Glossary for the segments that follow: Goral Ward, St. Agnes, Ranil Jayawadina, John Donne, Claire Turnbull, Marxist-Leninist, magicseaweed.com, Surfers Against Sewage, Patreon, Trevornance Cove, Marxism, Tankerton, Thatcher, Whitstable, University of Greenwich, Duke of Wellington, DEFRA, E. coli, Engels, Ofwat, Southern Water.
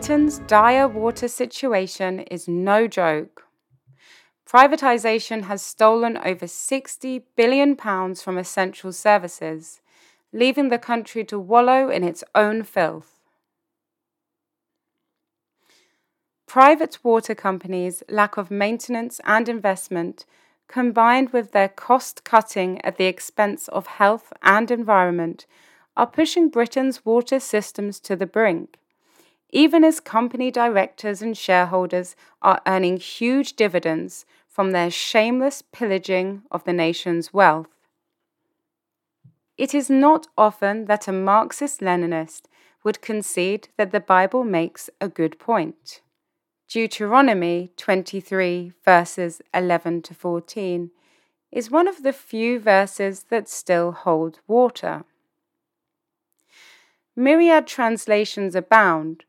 Britain's dire water situation is no joke. Privatisation has stolen over £60 billion from essential services, leaving the country to wallow in its own filth. Private water companies' lack of maintenance and investment, combined with their cost-cutting at the expense of health and environment, are pushing Britain's water systems to the brink, even as company directors and shareholders are earning huge dividends from their shameless pillaging of the nation's wealth. It is not often that a Marxist-Leninist would concede that the Bible makes a good point. Deuteronomy 23 verses 11 to 14 is one of the few verses that still hold water. Myriad translations abound,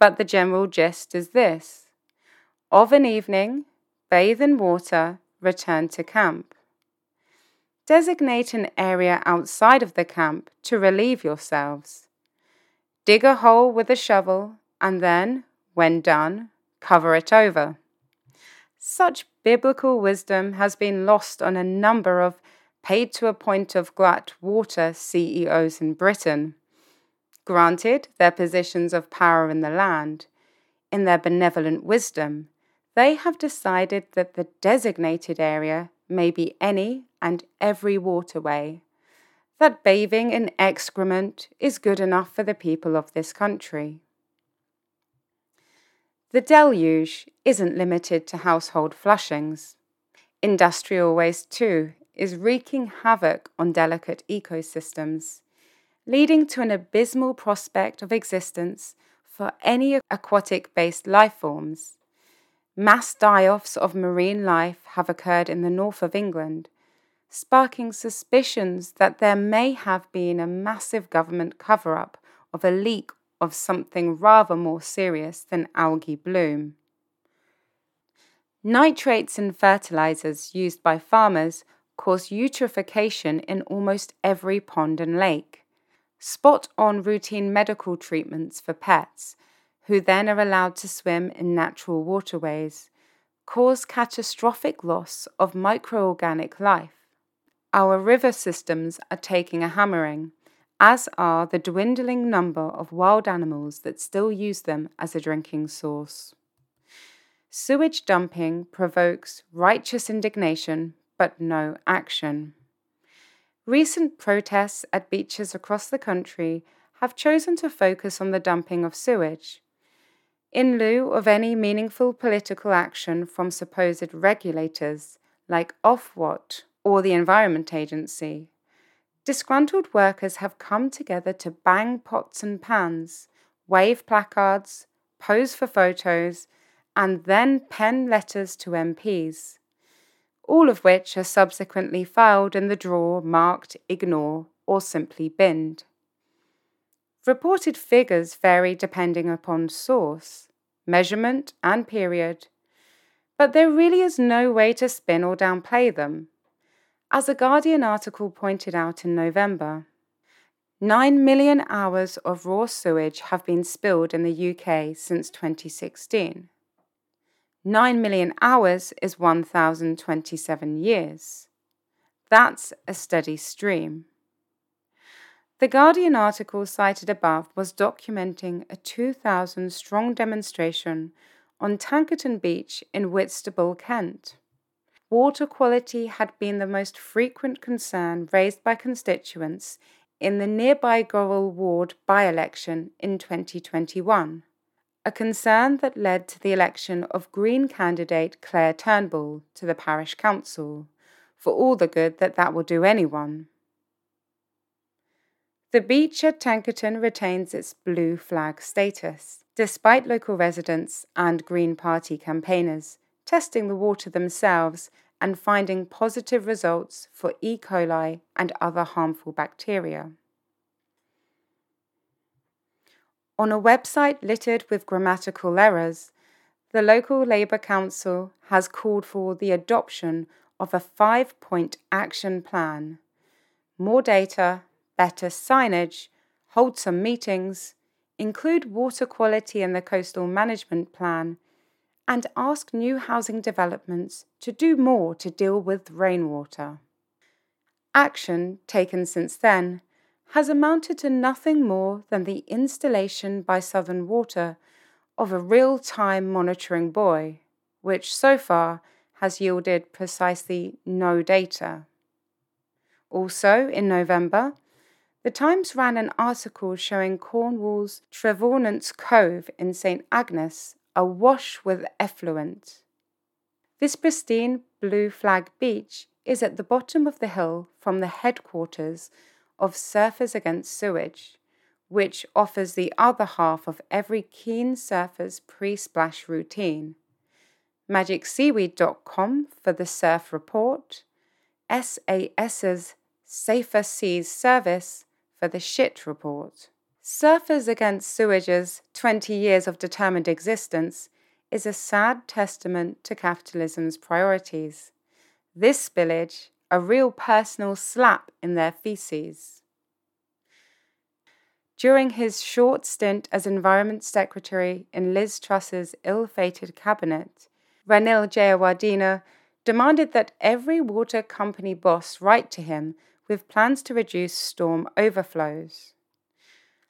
but the general gist is this: of an evening, bathe in water, return to camp. Designate an area outside of the camp to relieve yourselves. Dig a hole with a shovel and then, when done, cover it over. Such biblical wisdom has been lost on a number of paid-to-a-point-of-glut water CEOs in Britain. Granted their positions of power in the land, in their benevolent wisdom, they have decided that the designated area may be any and every waterway, that bathing in excrement is good enough for the people of this country. The deluge isn't limited to household flushings. Industrial waste, too, is wreaking havoc on delicate ecosystems, leading to an abysmal prospect of existence for any aquatic-based life forms. Mass die-offs of marine life have occurred in the north of England, sparking suspicions that there may have been a massive government cover-up of a leak of something rather more serious than algae bloom. Nitrates in fertilizers used by farmers cause eutrophication in almost every pond and lake. Spot on routine medical treatments for pets, who then are allowed to swim in natural waterways, cause catastrophic loss of microorganic life. Our river systems are taking a hammering, as are the dwindling number of wild animals that still use them as a drinking source. Sewage dumping provokes righteous indignation, but no action. Recent protests at beaches across the country have chosen to focus on the dumping of sewage. In lieu of any meaningful political action from supposed regulators like Ofwat or the Environment Agency, disgruntled workers have come together to bang pots and pans, wave placards, pose for photos, and then pen letters to MPs, all of which are subsequently filed in the drawer marked ignore or simply binned. Reported figures vary depending upon source, measurement, and period, but there really is no way to spin or downplay them. As a Guardian article pointed out in November, 9 million hours of raw sewage have been spilled in the UK since 2016. 9 million hours is 1,027 years. That's a steady stream. The Guardian article cited above was documenting a 2,000-strong demonstration on Tankerton Beach in Whitstable, Kent. Water quality had been the most frequent concern raised by constituents in the nearby Goral Ward by-election in 2021, a concern that led to the election of Green candidate Claire Turnbull to the parish council, for all the good that will do anyone. The beach at Tankerton retains its blue flag status, despite local residents and Green Party campaigners testing the water themselves and finding positive results for E. coli and other harmful bacteria. On a website littered with grammatical errors, the local Labour Council has called for the adoption of a 5-point action plan: more data, better signage, wholesome meetings, include water quality in the coastal management plan, and ask new housing developments to do more to deal with rainwater. Action taken since then has amounted to nothing more than the installation by Southern Water of a real-time monitoring buoy, which so far has yielded precisely no data. Also, in November, The Times ran an article showing Cornwall's Trevornance Cove in St. Agnes awash with effluent. This pristine blue flag beach is at the bottom of the hill from the headquarters of Surfers Against Sewage, which offers the other half of every keen surfer's pre-splash routine. magicseaweed.com for the Surf Report, SAS's Safer Seas Service for the Shit Report. Surfers Against Sewage's 20 years of determined existence is a sad testament to capitalism's priorities. This spillage, a real personal slap in their faces. During his short stint as Environment Secretary in Liz Truss's ill-fated cabinet, Ranil Jayawadina demanded that every water company boss write to him with plans to reduce storm overflows.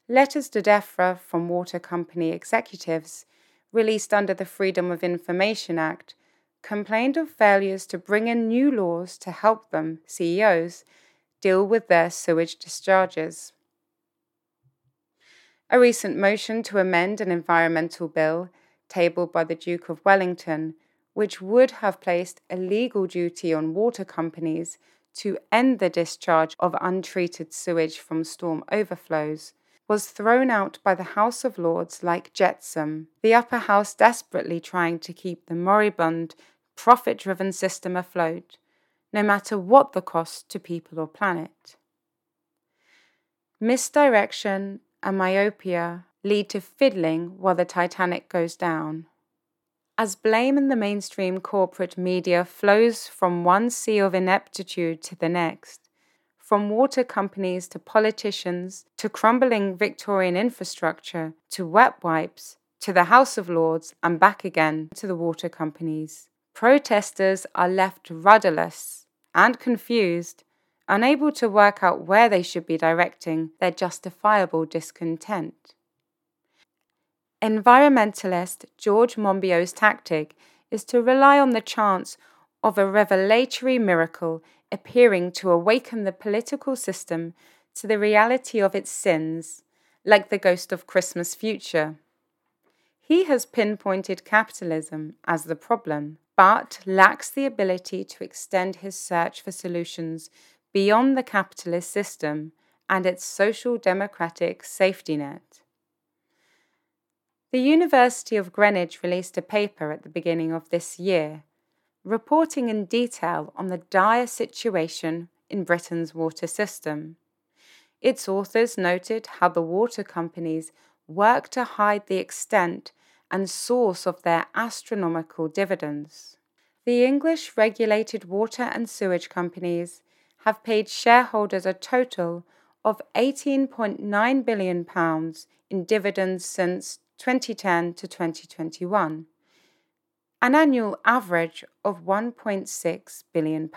Letters to DEFRA from water company executives, released under the Freedom of Information Act, complained of failures to bring in new laws to help them, CEOs, deal with their sewage discharges. A recent motion to amend an environmental bill, tabled by the Duke of Wellington, which would have placed a legal duty on water companies to end the discharge of untreated sewage from storm overflows, was thrown out by the House of Lords like jetsam, the upper house desperately trying to keep the moribund, profit-driven system afloat, no matter what the cost to people or planet. Misdirection and myopia lead to fiddling while the Titanic goes down. As blame in the mainstream corporate media flows from one sea of ineptitude to the next, from water companies to politicians, to crumbling Victorian infrastructure, to wet wipes, to the House of Lords and back again to the water companies. Protesters are left rudderless and confused, unable to work out where they should be directing their justifiable discontent. Environmentalist George Monbiot's tactic is to rely on the chance of a revelatory miracle appearing to awaken the political system to the reality of its sins, like the ghost of Christmas future. He has pinpointed capitalism as the problem, but lacks the ability to extend his search for solutions beyond the capitalist system and its social democratic safety net. The University of Greenwich released a paper at the beginning of this year, reporting in detail on the dire situation in Britain's water system. Its authors noted how the water companies work to hide the extent and source of their astronomical dividends. The English regulated water and sewage companies have paid shareholders a total of £18.9 billion in dividends since 2010 to 2021. An annual average of £1.6 billion.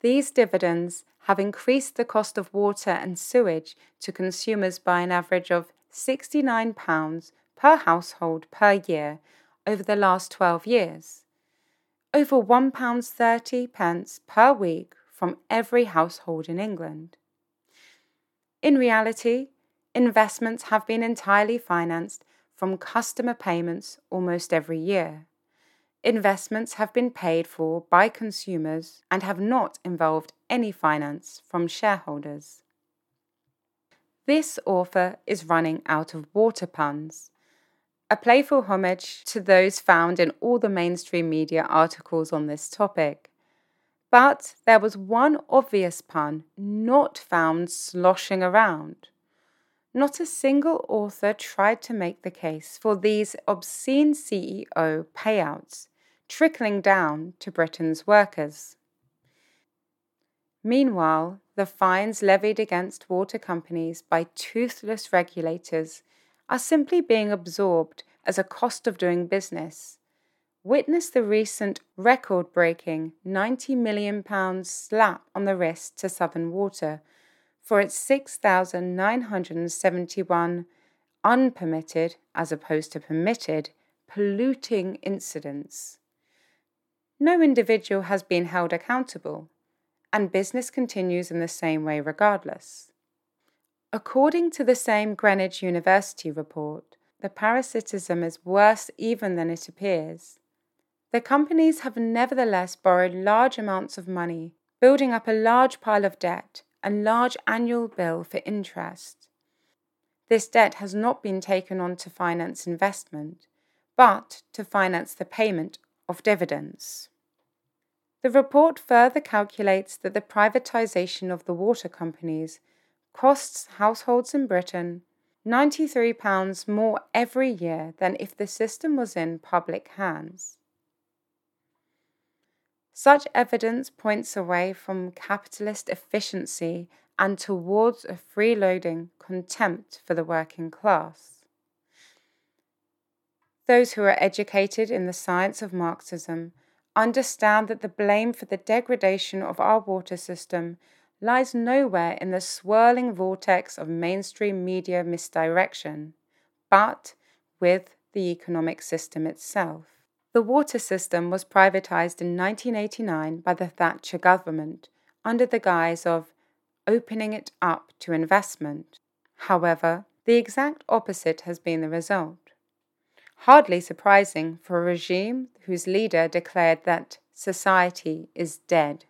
These dividends have increased the cost of water and sewage to consumers by an average of £69 per household per year over the last 12 years, over £1.30 per week from every household in England. In reality, investments have been entirely financed from customer payments almost every year. Investments have been paid for by consumers and have not involved any finance from shareholders. This author is running out of water puns, a playful homage to those found in all the mainstream media articles on this topic. But there was one obvious pun not found sloshing around. Not a single author tried to make the case for these obscene CEO payouts trickling down to Britain's workers. Meanwhile, the fines levied against water companies by toothless regulators are simply being absorbed as a cost of doing business. Witness the recent record-breaking £90 million slap on the wrist to Southern Water for its 6,971 unpermitted, as opposed to permitted, polluting incidents. No individual has been held accountable, and business continues in the same way regardless. According to the same Greenwich University report, the parasitism is worse even than it appears. The companies have nevertheless borrowed large amounts of money, building up a large pile of debt and large annual bill for interest. This debt has not been taken on to finance investment, but to finance the payment of dividends. The report further calculates that the privatisation of the water companies costs households in Britain £93 more every year than if the system was in public hands. Such evidence points away from capitalist efficiency and towards a freeloading contempt for the working class. Those who are educated in the science of Marxism understand that the blame for the degradation of our water system lies nowhere in the swirling vortex of mainstream media misdirection, but with the economic system itself. The water system was privatised in 1989 by the Thatcher government under the guise of opening it up to investment. However, the exact opposite has been the result. Hardly surprising for a regime whose leader declared that society is dead.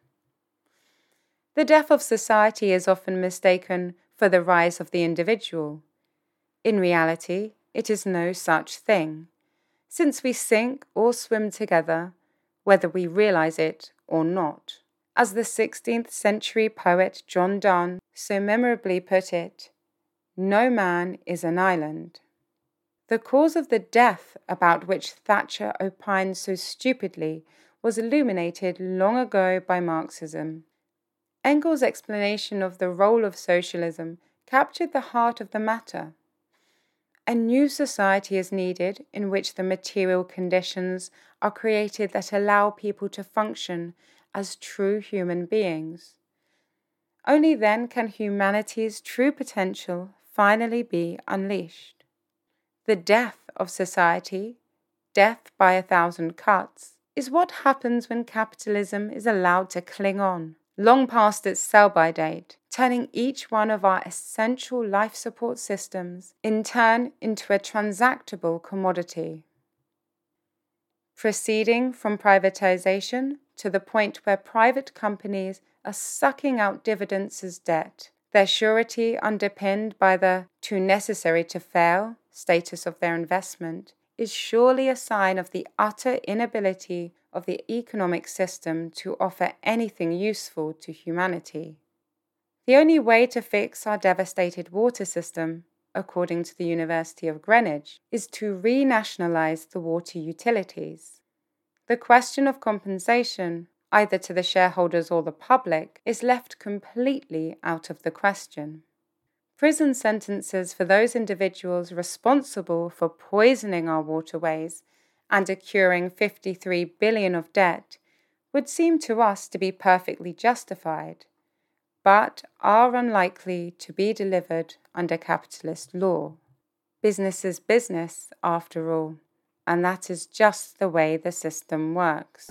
The death of society is often mistaken for the rise of the individual. In reality, it is no such thing, since we sink or swim together, whether we realise it or not. As the 16th century poet John Donne so memorably put it, "No man is an island." The cause of the death about which Thatcher opined so stupidly was illuminated long ago by Marxism. Engels' explanation of the role of socialism captured the heart of the matter. A new society is needed in which the material conditions are created that allow people to function as true human beings. Only then can humanity's true potential finally be unleashed. The death of society, death by 1,000 cuts, is what happens when capitalism is allowed to cling on, long past its sell-by date, turning each one of our essential life support systems in turn into a transactable commodity. Proceeding from privatisation to the point where private companies are sucking out dividends as debt, their surety underpinned by the too necessary to fail status of their investment is surely a sign of the utter inability of the economic system to offer anything useful to humanity. The only way to fix our devastated water system, according to the University of Greenwich, is to renationalise the water utilities. The question of compensation, either to the shareholders or the public, is left completely out of the question. Prison sentences for those individuals responsible for poisoning our waterways and accruing £53 billion of debt would seem to us to be perfectly justified, but are unlikely to be delivered under capitalist law. Business is business, after all, and that is just the way the system works.